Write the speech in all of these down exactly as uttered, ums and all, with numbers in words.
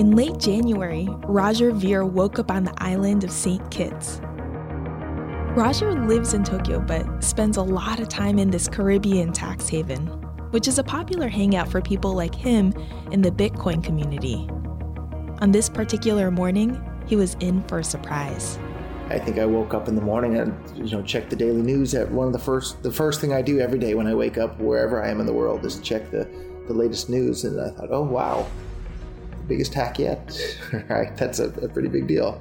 In late January, Roger Ver woke up on the island of Saint Kitts. Roger lives in Tokyo but spends a lot of time in this Caribbean tax haven, which is a popular hangout for people like him in the Bitcoin community. On this particular morning, he was in for a surprise. I think I woke up in the morning and, you know, checked the daily news. At one of the first, the first thing I do every day when I wake up, wherever I am in the world, is check the, the latest news. And I thought, oh wow, the biggest hack yet. Right, that's a, a pretty big deal.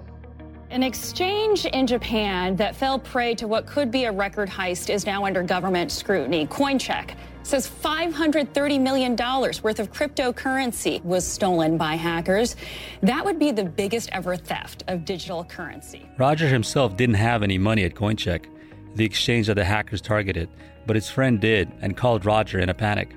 An exchange in Japan that fell prey to what could be a record heist is now under government scrutiny. Coincheck says five hundred thirty million dollars worth of cryptocurrency was stolen by hackers. That would be the biggest ever theft of digital currency. Roger himself didn't have any money at Coincheck, the exchange that the hackers targeted, but his friend did and called Roger in a panic.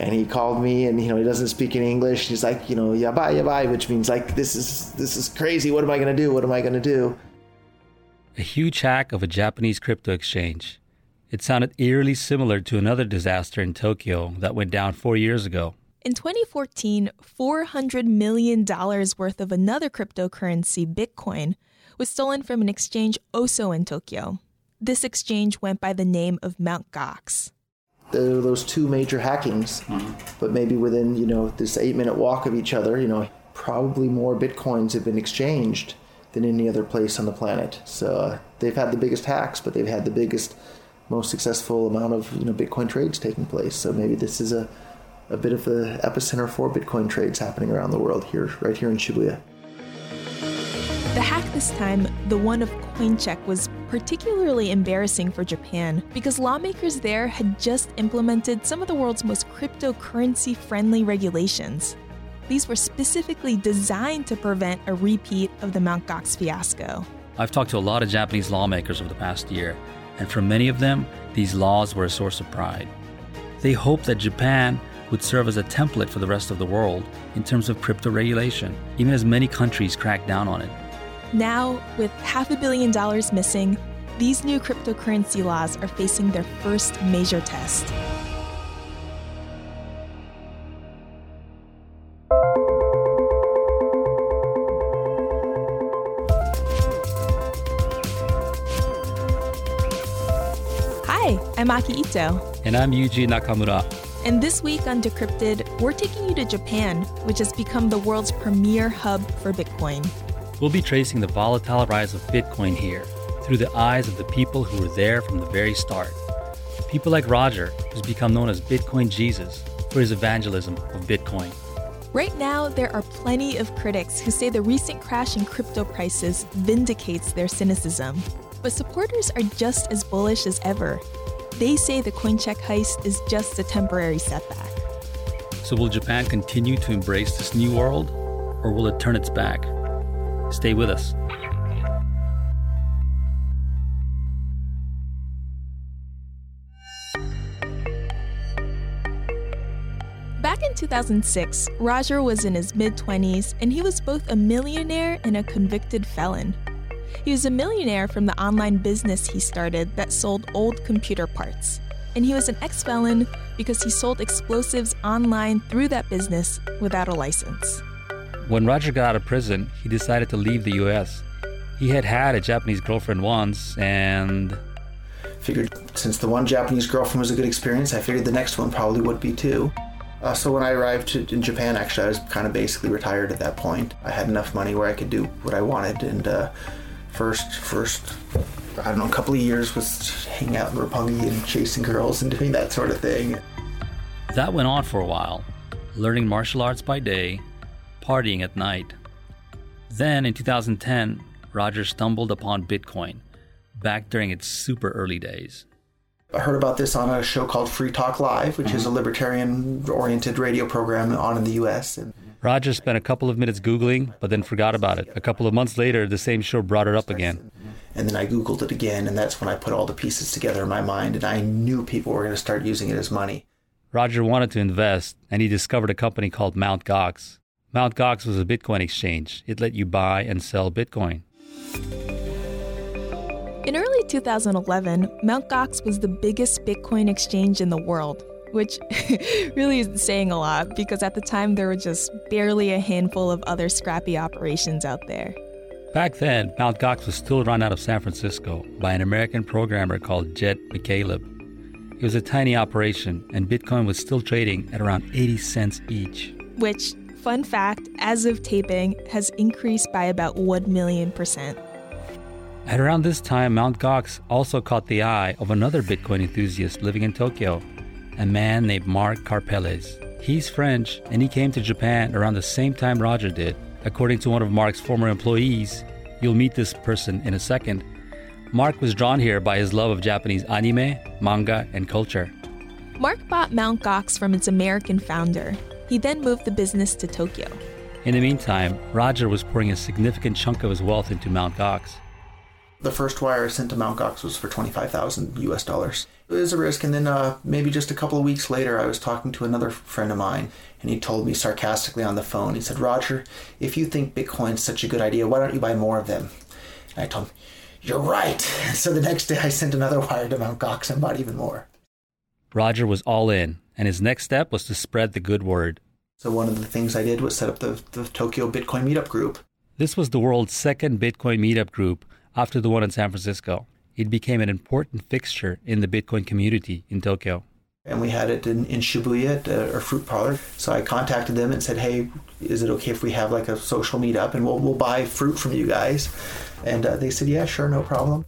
And he called me, and, you know, he doesn't speak any English. He's like, you know, yabai, yabai, which means, like, this is this is crazy. What am I going to do? What am I going to do? A huge hack of a Japanese crypto exchange. It sounded eerily similar to another disaster in Tokyo that went down four years ago. In twenty fourteen, four hundred million dollars worth of another cryptocurrency, Bitcoin, was stolen from an exchange also in Tokyo. This exchange went by the name of Mount Gox. There were those two major hackings, mm-hmm. but maybe within, you know, this eight-minute walk of each other, you know, probably more Bitcoins have been exchanged than any other place on the planet. So uh, they've had the biggest hacks, but they've had the biggest, most successful amount of, you know, Bitcoin trades taking place. So maybe this is a, a bit of the epicenter for Bitcoin trades happening around the world here, right here in Shibuya. The hack this time, the one of Coincheck, was particularly embarrassing for Japan because lawmakers there had just implemented some of the world's most cryptocurrency-friendly regulations. These were specifically designed to prevent a repeat of the Mount Gox fiasco. I've talked to a lot of Japanese lawmakers over the past year, and for many of them, these laws were a source of pride. They hoped that Japan would serve as a template for the rest of the world in terms of crypto regulation, even as many countries cracked down on it. Now, with half a billion dollars missing, these new cryptocurrency laws are facing their first major test. Hi, I'm Aki Ito. And I'm Yuji Nakamura. And this week on Decrypted, we're taking you to Japan, which has become the world's premier hub for Bitcoin. We'll be tracing the volatile rise of Bitcoin here through the eyes of the people who were there from the very start. People like Roger, who's become known as Bitcoin Jesus for his evangelism of Bitcoin. Right now, there are plenty of critics who say the recent crash in crypto prices vindicates their cynicism. But supporters are just as bullish as ever. They say the Coincheck heist is just a temporary setback. So will Japan continue to embrace this new world, or will it turn its back? Stay with us. Back in two thousand six, Roger was in his mid-twenties, and he was both a millionaire and a convicted felon. He was a millionaire from the online business he started that sold old computer parts. And he was an ex-felon because he sold explosives online through that business without a license. When Roger got out of prison, he decided to leave the U S. He had had a Japanese girlfriend once and... figured since the one Japanese girlfriend was a good experience, I figured the next one probably would be too. Uh, so when I arrived to, in Japan, actually, I was kind of basically retired at that point. I had enough money where I could do what I wanted. And uh, first, first, I don't know, a couple of years was hanging out in Roppongi and chasing girls and doing that sort of thing. That went on for a while, learning martial arts by day, partying at night. Then in two thousand ten, Roger stumbled upon Bitcoin, back during its super early days. I heard about this on a show called Free Talk Live, which is a libertarian-oriented radio program on in the U S. Roger spent a couple of minutes Googling, but then forgot about it. A couple of months later, the same show brought it up again. And then I Googled it again, and that's when I put all the pieces together in my mind, and I knew people were going to start using it as money. Roger wanted to invest, and he discovered a company called Mount Gox. Mount Gox was a Bitcoin exchange. It let you buy and sell Bitcoin. In early two thousand eleven, Mount Gox was the biggest Bitcoin exchange in the world. which really is saying a lot because at the time there were just barely a handful of other scrappy operations out there. Back then, Mount Gox was still run out of San Francisco by an American programmer called Jed McCaleb. It was a tiny operation, and Bitcoin was still trading at around eighty cents each. Which, fun fact, as of taping, has increased by about one million percent. At around this time, Mount Gox also caught the eye of another Bitcoin enthusiast living in Tokyo, a man named Mark Carpeles. He's French, and he came to Japan around the same time Roger did. According to one of Mark's former employees, you'll meet this person in a second, Mark was drawn here by his love of Japanese anime, manga, and culture. Mark bought Mount Gox from its American founder. He then moved the business to Tokyo. In the meantime, Roger was pouring a significant chunk of his wealth into Mount Gox. The first wire I sent to Mount Gox was for twenty-five thousand US dollars. It was a risk, and then uh, maybe just a couple of weeks later, I was talking to another friend of mine, and he told me sarcastically on the phone, he said, "Roger, if you think Bitcoin's such a good idea, why don't you buy more of them?" And I told him, "You're right." So the next day, I sent another wire to Mount Gox and bought even more. Roger was all in, and his next step was to spread the good word. So one of the things I did was set up the, the Tokyo Bitcoin Meetup group. This was the world's second Bitcoin Meetup group, after the one in San Francisco. It became an important fixture in the Bitcoin community in Tokyo. And we had it in, in Shibuya at uh, our fruit parlor. So I contacted them and said, "Hey, is it okay if we have like a social meetup and we'll, we'll buy fruit from you guys?" And uh, they said, "Yeah, sure, no problem."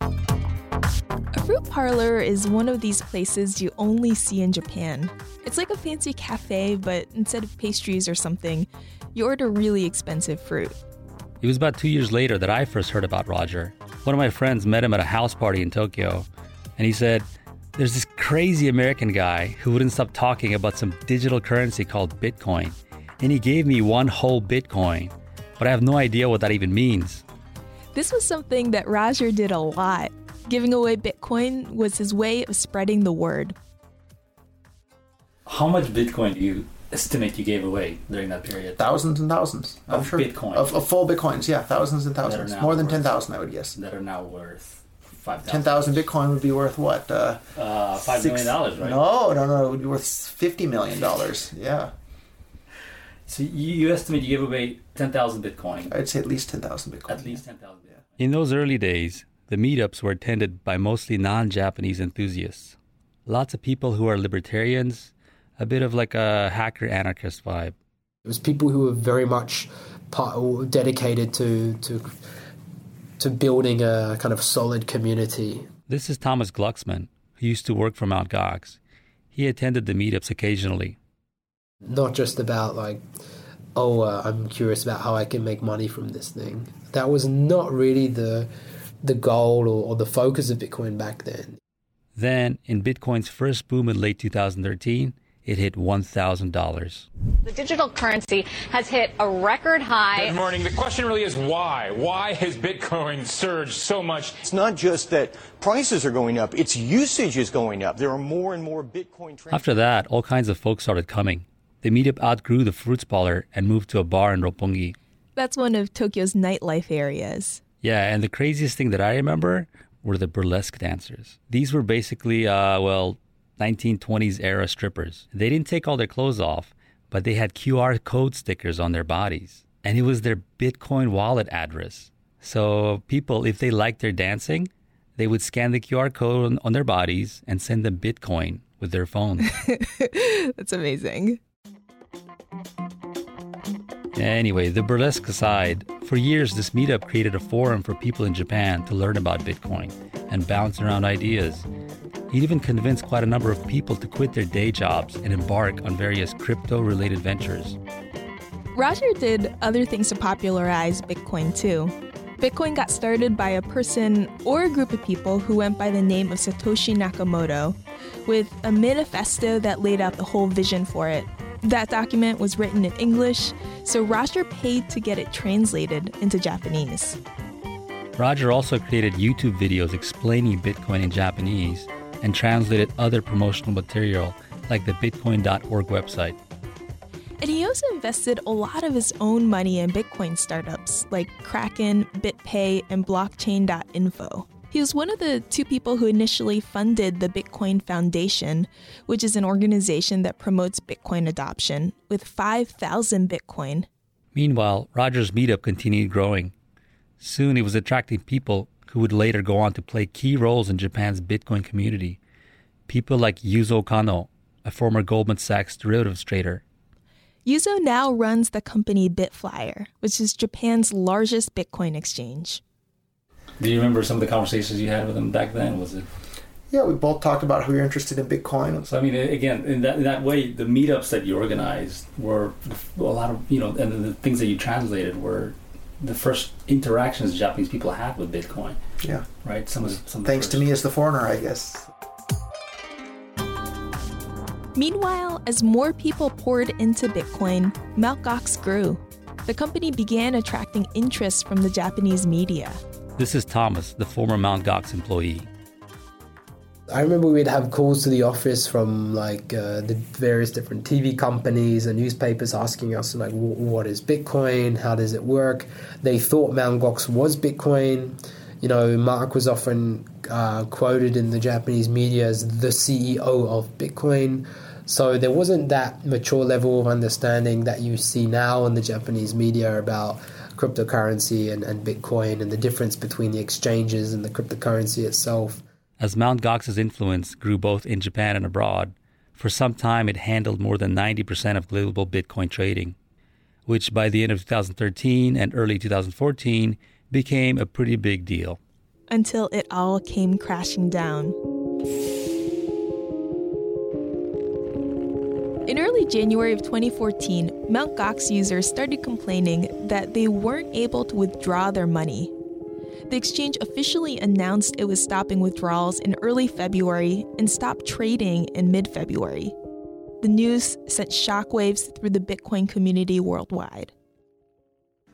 A fruit parlor is one of these places you only see in Japan. It's like a fancy cafe, but instead of pastries or something, you order really expensive fruit. It was about two years later that I first heard about Roger. One of my friends met him at a house party in Tokyo, and he said, "There's this crazy American guy who wouldn't stop talking about some digital currency called Bitcoin, and he gave me one whole Bitcoin, but I have no idea what that even means." This was something that Roger did a lot. Giving away Bitcoin was his way of spreading the word. How much Bitcoin do you estimate you gave away during that period? Thousands and thousands. Of I'm sure. Bitcoin. Of, of full Bitcoins, yeah. Thousands and thousands. More than ten thousand, I would guess. That are now worth five thousand dollars. ten thousand Bitcoin would be worth what? Uh, uh, five six, million, right? No, no, no. It would be worth fifty million dollars. Yeah. So you, you estimate you gave away ten thousand Bitcoin. I'd say at least ten thousand Bitcoin. At least ten thousand, yeah. In those early days, the meetups were attended by mostly non-Japanese enthusiasts. Lots of people who are libertarians, a bit of like a hacker anarchist vibe. It was people who were very much part, dedicated to, to to building a kind of solid community. This is Thomas Glucksman, who used to work for Mount Gox. He attended the meetups occasionally. Not just about like, oh, uh, I'm curious about how I can make money from this thing. That was not really the the goal or, or the focus of Bitcoin back then. Then, in Bitcoin's first boom in late two thousand thirteen, it hit one thousand dollars. The digital currency has hit a record high. Good morning. The question really is why? Why has Bitcoin surged so much? It's not just that prices are going up. Its usage is going up. There are more and more Bitcoin transactions. After that, all kinds of folks started coming. The meetup outgrew the fruits parlor and moved to a bar in Roppongi. That's one of Tokyo's nightlife areas. Yeah, and the craziest thing that I remember were the burlesque dancers. These were basically, uh, well... nineteen twenties era strippers. They didn't take all their clothes off, but they had Q R code stickers on their bodies. And it was their Bitcoin wallet address. So people, if they liked their dancing, they would scan the Q R code on, on their bodies and send them Bitcoin with their phone. That's amazing. Anyway, the burlesque aside, for years this meetup created a forum for people in Japan to learn about Bitcoin and bounce around ideas. It even convinced quite a number of people to quit their day jobs and embark on various crypto-related ventures. Roger did other things to popularize Bitcoin too. Bitcoin got started by a person or a group of people who went by the name of Satoshi Nakamoto, with a manifesto that laid out the whole vision for it. That document was written in English, so Roger paid to get it translated into Japanese. Roger also created YouTube videos explaining Bitcoin in Japanese and translated other promotional material like the bitcoin dot org website. And he also invested a lot of his own money in Bitcoin startups like Kraken, BitPay, and Blockchain dot info. He was one of the two people who initially funded the Bitcoin Foundation, which is an organization that promotes Bitcoin adoption, with five thousand Bitcoin. Meanwhile, Roger's meetup continued growing. Soon it was attracting people who would later go on to play key roles in Japan's Bitcoin community. People like Yuzo Kano, a former Goldman Sachs derivatives trader. Yuzo now runs the company BitFlyer, which is Japan's largest Bitcoin exchange. Do you remember some of the conversations you had with him back then? Was it? Yeah, we both talked about how we were interested in Bitcoin. So I mean, again, in that, in that way, the meetups that you organized were a lot of, you know, and the things that you translated were the first interactions Japanese people had with Bitcoin. Yeah. Right? Some of, some Thanks of to me as the foreigner, I guess. Meanwhile, as more people poured into Bitcoin, Mount Gox grew. The company began attracting interest from the Japanese media. This is Thomas, the former Mount Gox employee. I remember we'd have calls to the office from like uh, the various different T V companies and newspapers asking us like, what is Bitcoin? How does it work? They thought Mount Gox was Bitcoin. You know, Mark was often uh, quoted in the Japanese media as the C E O of Bitcoin. So there wasn't that mature level of understanding that you see now in the Japanese media about cryptocurrency and, and Bitcoin and the difference between the exchanges and the cryptocurrency itself. As Mount Gox's influence grew both in Japan and abroad, for some time it handled more than ninety percent of global Bitcoin trading, which by the end of two thousand thirteen and early two thousand fourteen became a pretty big deal. Until it all came crashing down. In early January of twenty fourteen, Mount Gox users started complaining that they weren't able to withdraw their money. The exchange officially announced it was stopping withdrawals in early February and stopped trading in mid-February. The news sent shockwaves through the Bitcoin community worldwide.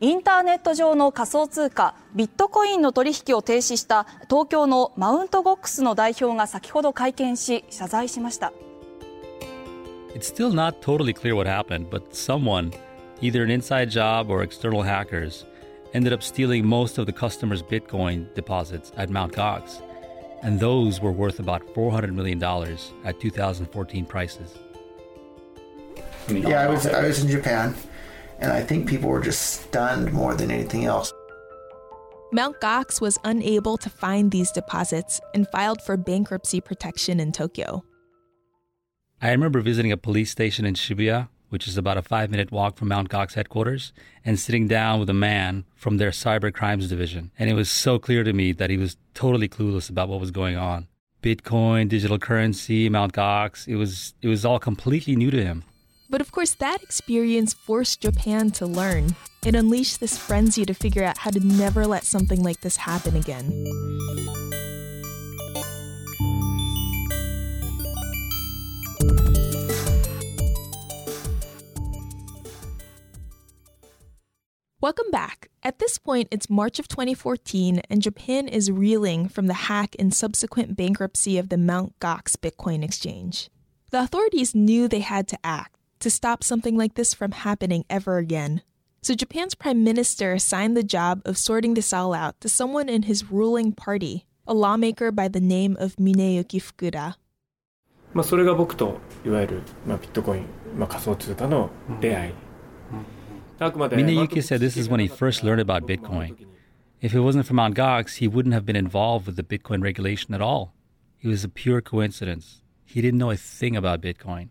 インターネット上の仮想通貨ビットコインの取引を停止した東京の マウント Gox の代表が先ほど会見し謝罪しました。 It's still not totally clear what happened, but someone, either an inside job or external hackers, ended up stealing most of the customers' Bitcoin deposits at Mount Gox, and those were worth about four hundred million dollars at two thousand fourteen prices. Yeah, I was I was in Japan. And I think people were just stunned more than anything else. Mount Gox was unable to find these deposits and filed for bankruptcy protection in Tokyo. I remember visiting a police station in Shibuya, which is about a five-minute walk from Mount Gox headquarters, and sitting down with a man from their cyber crimes division. And it was so clear to me that he was totally clueless about what was going on. Bitcoin, digital currency, Mount Gox, it was it was all completely new to him. But of course, that experience forced Japan to learn. It unleashed this frenzy to figure out how to never let something like this happen again. Welcome back. At this point, it's March of twenty fourteen, and Japan is reeling from the hack and subsequent bankruptcy of the Mount Gox Bitcoin exchange. The authorities knew they had to act to stop something like this from happening ever again. So Japan's prime minister assigned the job of sorting this all out to someone in his ruling party, a lawmaker by the name of Mineyuki Fukuda. Mineyuki said this is when he first learned about Bitcoin. If it wasn't for Mount Gox, he wouldn't have been involved with the Bitcoin regulation at all. It was a pure coincidence. He didn't know a thing about Bitcoin.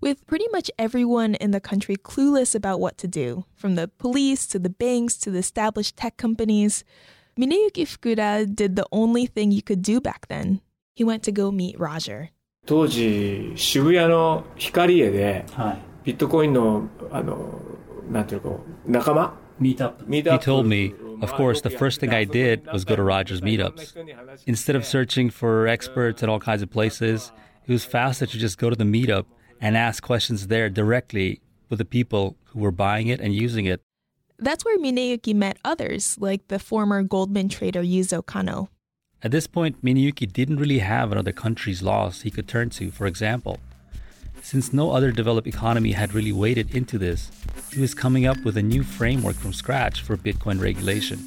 With pretty much everyone in the country clueless about what to do, from the police to the banks to the established tech companies, Mineyuki Fukuda did the only thing you could do back then. He went to go meet Roger. He told me, of course, the first thing I did was go to Roger's meetups. Instead of searching for experts at all kinds of places, it was faster to just go to the meetup and ask questions there directly with the people who were buying it and using it. That's where Mineyuki met others, like the former Goldman trader Yuzo Kano. At this point, Mineyuki didn't really have another country's laws he could turn to, for example. Since no other developed economy had really waded into this, he was coming up with a new framework from scratch for Bitcoin regulation.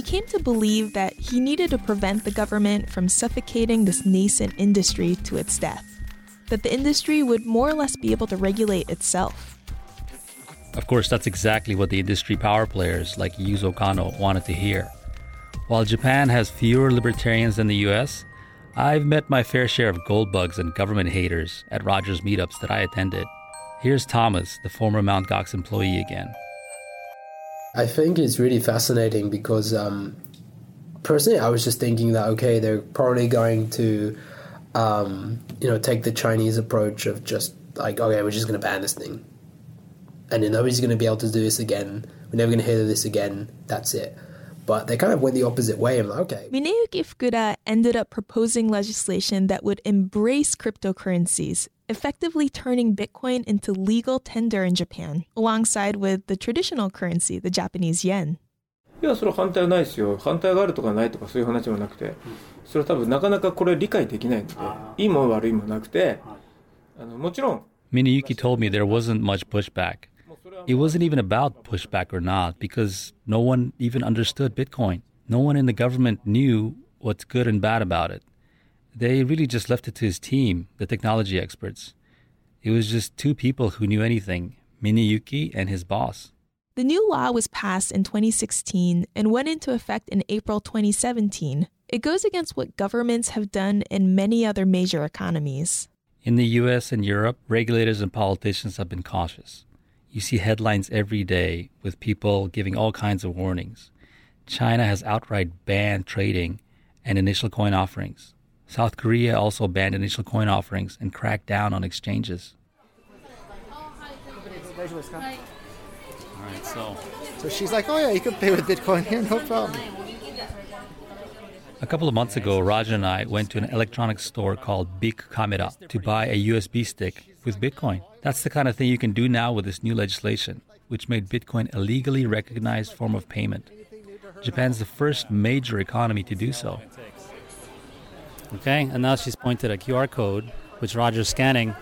he came to believe that he needed to prevent the government from suffocating this nascent industry to its death, that the industry would more or less be able to regulate itself. Of course, that's exactly what the industry power players like Yuzo Kano wanted to hear. While Japan has fewer libertarians than the U S, I've met my fair share of gold bugs and government haters at Rogers meetups that I attended. Here's Thomas, the former Mount Gox employee again. I think it's really fascinating because um, personally, I was just thinking that, okay, they're probably going to, um, you know, take the Chinese approach of just like, okay, we're just going to ban this thing. And then nobody's going to be able to do this again. We're never going to hear this again. That's it. But they kind of went the opposite way. I'm like, okay. Mineyuki Fukuda ended up proposing legislation that would embrace cryptocurrencies, effectively turning Bitcoin into legal tender in Japan, alongside with the traditional currency, the Japanese yen. Mineyuki told me there wasn't much pushback. It wasn't even about pushback or not, because no one even understood Bitcoin. No one in the government knew what's good and bad about it. They really just left it to his team, the technology experts. It was just two people who knew anything, Mineyuki and his boss. The new law was passed in twenty sixteen and went into effect in April twenty seventeen. It goes against what governments have done in many other major economies. In the U S and Europe, regulators and politicians have been cautious. You see headlines every day with people giving all kinds of warnings. China has outright banned trading and initial coin offerings. South Korea also banned initial coin offerings and cracked down on exchanges. All right, so. so she's like, oh yeah, you can pay with Bitcoin here, no problem. A couple of months ago, Raja and I went to an electronics store called Big Camera to buy a U S B stick with Bitcoin. That's the kind of thing you can do now with this new legislation, which made Bitcoin a legally recognized form of payment. Japan's the first major economy to do so. Okay, and now she's pointed a Q R code, which Roger's scanning.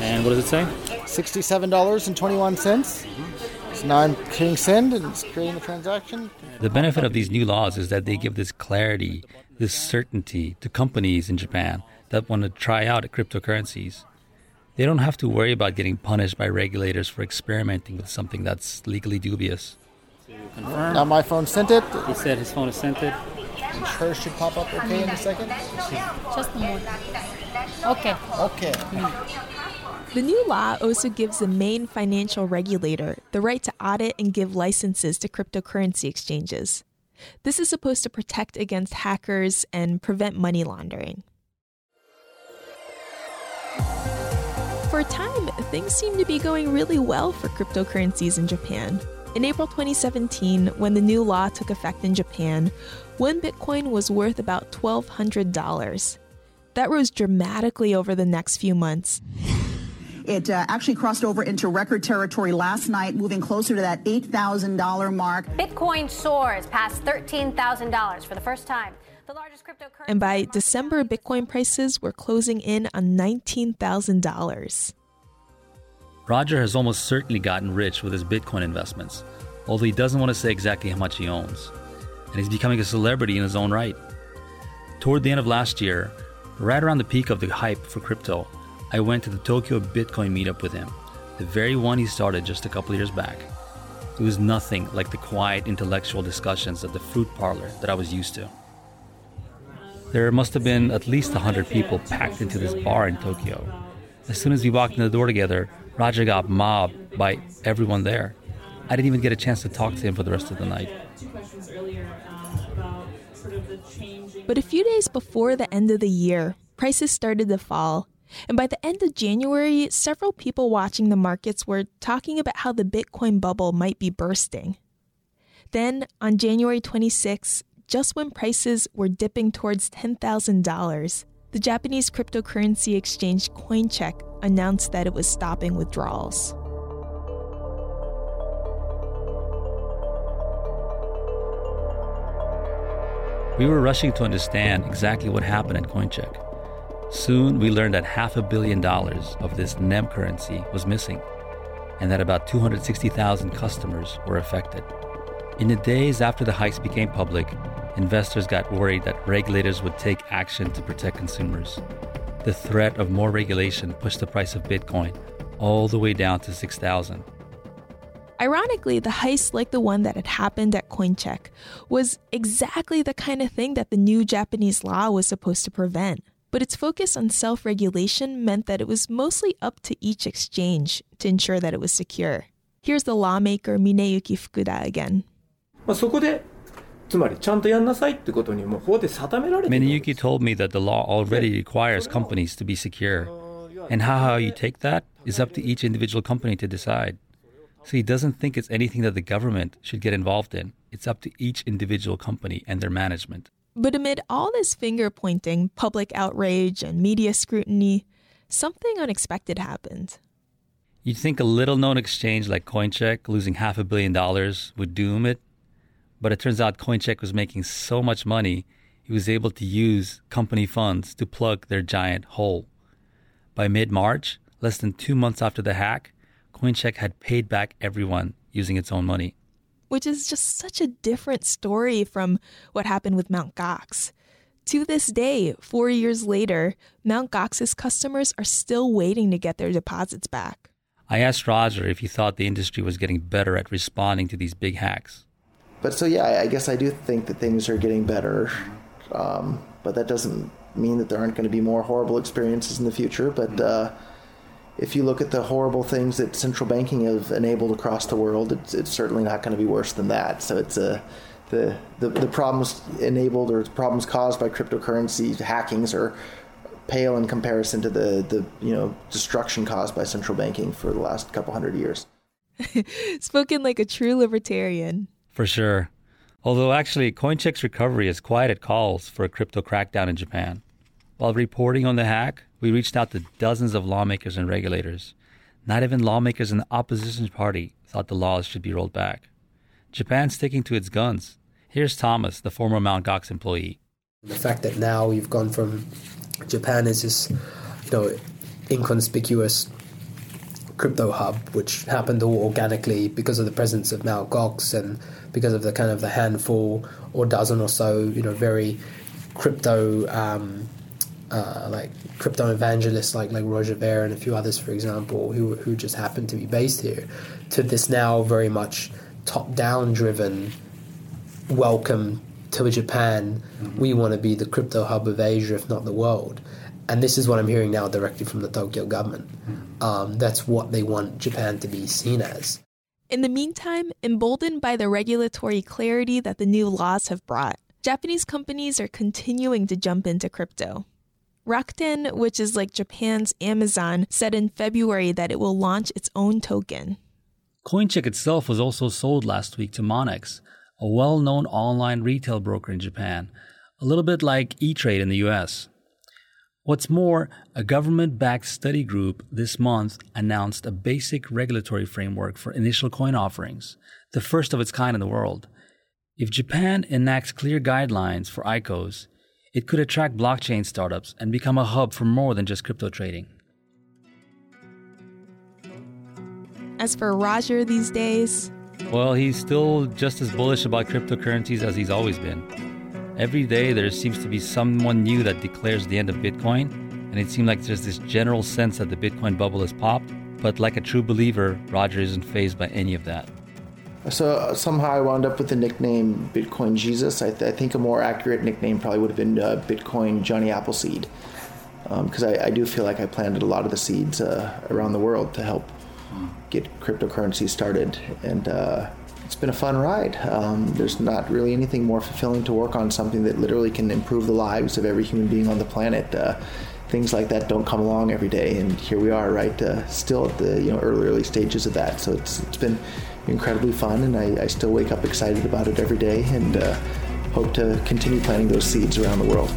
And what does it say? sixty-seven dollars and twenty-one cents. Mm-hmm. It's not hitting send and it's creating the transaction. The benefit of these new laws is that they give this clarity, this certainty to companies in Japan that want to try out cryptocurrencies. They don't have to worry about getting punished by regulators for experimenting with something that's legally dubious. Confirm. Now my phone sent it. He said his phone is sent it. And hers should pop up okay in a second. Just a moment. Okay. Okay. Mm. The new law also gives the main financial regulator the right to audit and give licenses to cryptocurrency exchanges. This is supposed to protect against hackers and prevent money laundering. For a time, things seemed to be going really well for cryptocurrencies in Japan. In April twenty seventeen, when the new law took effect in Japan, one Bitcoin was worth about twelve hundred dollars. That rose dramatically over the next few months. It uh, actually crossed over into record territory last night, moving closer to that eight thousand dollars mark. Bitcoin soars past thirteen thousand dollars for the first time. The largest cryptocurrency. And by December, Bitcoin prices were closing in on nineteen thousand dollars. Roger has almost certainly gotten rich with his Bitcoin investments, although he doesn't want to say exactly how much he owns. And he's becoming a celebrity in his own right. Toward the end of last year, right around the peak of the hype for crypto, I went to the Tokyo Bitcoin meetup with him, the very one he started just a couple years back. It was nothing like the quiet intellectual discussions at the fruit parlor that I was used to. There must have been at least one hundred people packed into this bar in Tokyo. As soon as we walked in the door together, Roger got mobbed by everyone there. I didn't even get a chance to talk to him for the rest of the night. But a few days before the end of the year, prices started to fall. And by the end of January, several people watching the markets were talking about how the Bitcoin bubble might be bursting. Then, on January twenty-sixth, just when prices were dipping towards ten thousand dollars, the Japanese cryptocurrency exchange Coincheck announced that it was stopping withdrawals. We were rushing to understand exactly what happened at Coincheck. Soon, we learned that half a billion dollars of this N E M currency was missing, and that about two hundred sixty thousand customers were affected. In the days after the hikes became public, investors got worried that regulators would take action to protect consumers. The threat of more regulation pushed the price of Bitcoin all the way down to six thousand. Ironically, the heist, like the one that had happened at Coincheck, was exactly the kind of thing that the new Japanese law was supposed to prevent. But its focus on self-regulation meant that it was mostly up to each exchange to ensure that it was secure. Here's the lawmaker Mineyuki Fukuda again. Mineyuki told me that the law already requires companies to be secure, and how, how you take that is up to each individual company to decide. So he doesn't think it's anything that the government should get involved in. It's up to each individual company and their management. But amid all this finger-pointing, public outrage, and media scrutiny, something unexpected happened. You'd think a little-known exchange like Coincheck losing half a billion dollars would doom it, but it turns out Coincheck was making so much money, he was able to use company funds to plug their giant hole. By mid-March, less than two months after the hack, Coincheck had paid back everyone using its own money. Which is just such a different story from what happened with Mount. Gox. To this day, four years later, Mount. Gox's customers are still waiting to get their deposits back. I asked Roger if he thought the industry was getting better at responding to these big hacks. But so, yeah, I guess I do think that things are getting better. Um, but that doesn't mean that there aren't going to be more horrible experiences in the future. But uh, if you look at the horrible things that central banking have enabled across the world, it's, it's certainly not going to be worse than that. So it's a, the, the the problems enabled or problems caused by cryptocurrency hackings are pale in comparison to the, the you know destruction caused by central banking for the last couple hundred years. Spoken like a true libertarian. For sure. Although actually, Coincheck's recovery has quieted calls for a crypto crackdown in Japan. While reporting on the hack, we reached out to dozens of lawmakers and regulators. Not even lawmakers in the opposition party thought the laws should be rolled back. Japan's sticking to its guns. Here's Thomas, the former Mount. Gox employee. The fact that now you've gone from Japan is this, you know, inconspicuous crypto hub, which happened all organically because of the presence of Mount. Gox and because of the kind of the handful or dozen or so, you know, very crypto, um, uh, like crypto evangelists like like Roger Ver and a few others, for example, who who just happened to be based here, to this now very much top-down driven welcome to Japan. We want to be the crypto hub of Asia, if not the world. And this is what I'm hearing now directly from the Tokyo government. Um, that's what they want Japan to be seen as. In the meantime, emboldened by the regulatory clarity that the new laws have brought, Japanese companies are continuing to jump into crypto. Rakuten, which is like Japan's Amazon, said in February that it will launch its own token. Coincheck itself was also sold last week to Monex, a well-known online retail broker in Japan, a little bit like E-Trade in the U S. What's more, a government-backed study group this month announced a basic regulatory framework for initial coin offerings, the first of its kind in the world. If Japan enacts clear guidelines for I C Os, it could attract blockchain startups and become a hub for more than just crypto trading. As for Roger these days... Well, he's still just as bullish about cryptocurrencies as he's always been. Every day there seems to be someone new that declares the end of Bitcoin, and it seemed like there's this general sense that the Bitcoin bubble has popped, but like a true believer, Roger isn't fazed by any of that. So somehow I wound up with the nickname Bitcoin Jesus. I, th- I think a more accurate nickname probably would have been uh, Bitcoin Johnny Appleseed, because um, I, I do feel like I planted a lot of the seeds uh, around the world to help get cryptocurrency started, and uh, it's been a fun ride. Um, there's not really anything more fulfilling to work on something that literally can improve the lives of every human being on the planet. Uh, things like that don't come along every day, and here we are, right, uh, still at the you know early, early stages of that. So it's it's been incredibly fun, and I, I still wake up excited about it every day, and uh, hope to continue planting those seeds around the world.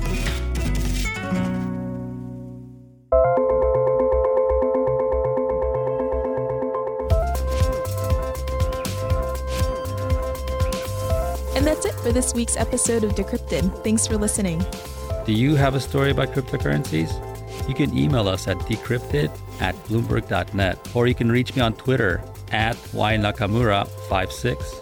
For this week's episode of Decrypted. Thanks for listening. Do you have a story about cryptocurrencies? You can email us at decrypted at bloomberg dot net, or you can reach me on Twitter at y nakamura five six.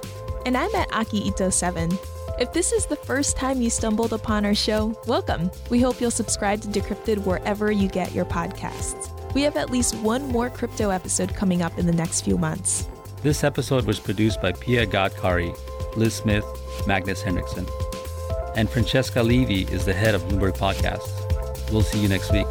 and I'm at Aki Ito seven. If this is the first time you stumbled upon our show, welcome! We hope you'll subscribe to Decrypted wherever you get your podcasts. We have at least one more crypto episode coming up in the next few months. This episode was produced by Pia Gadkari, Liz Smith, Magnus Henriksen, and Francesca Levy is the head of Bloomberg Podcasts. We'll see you next week.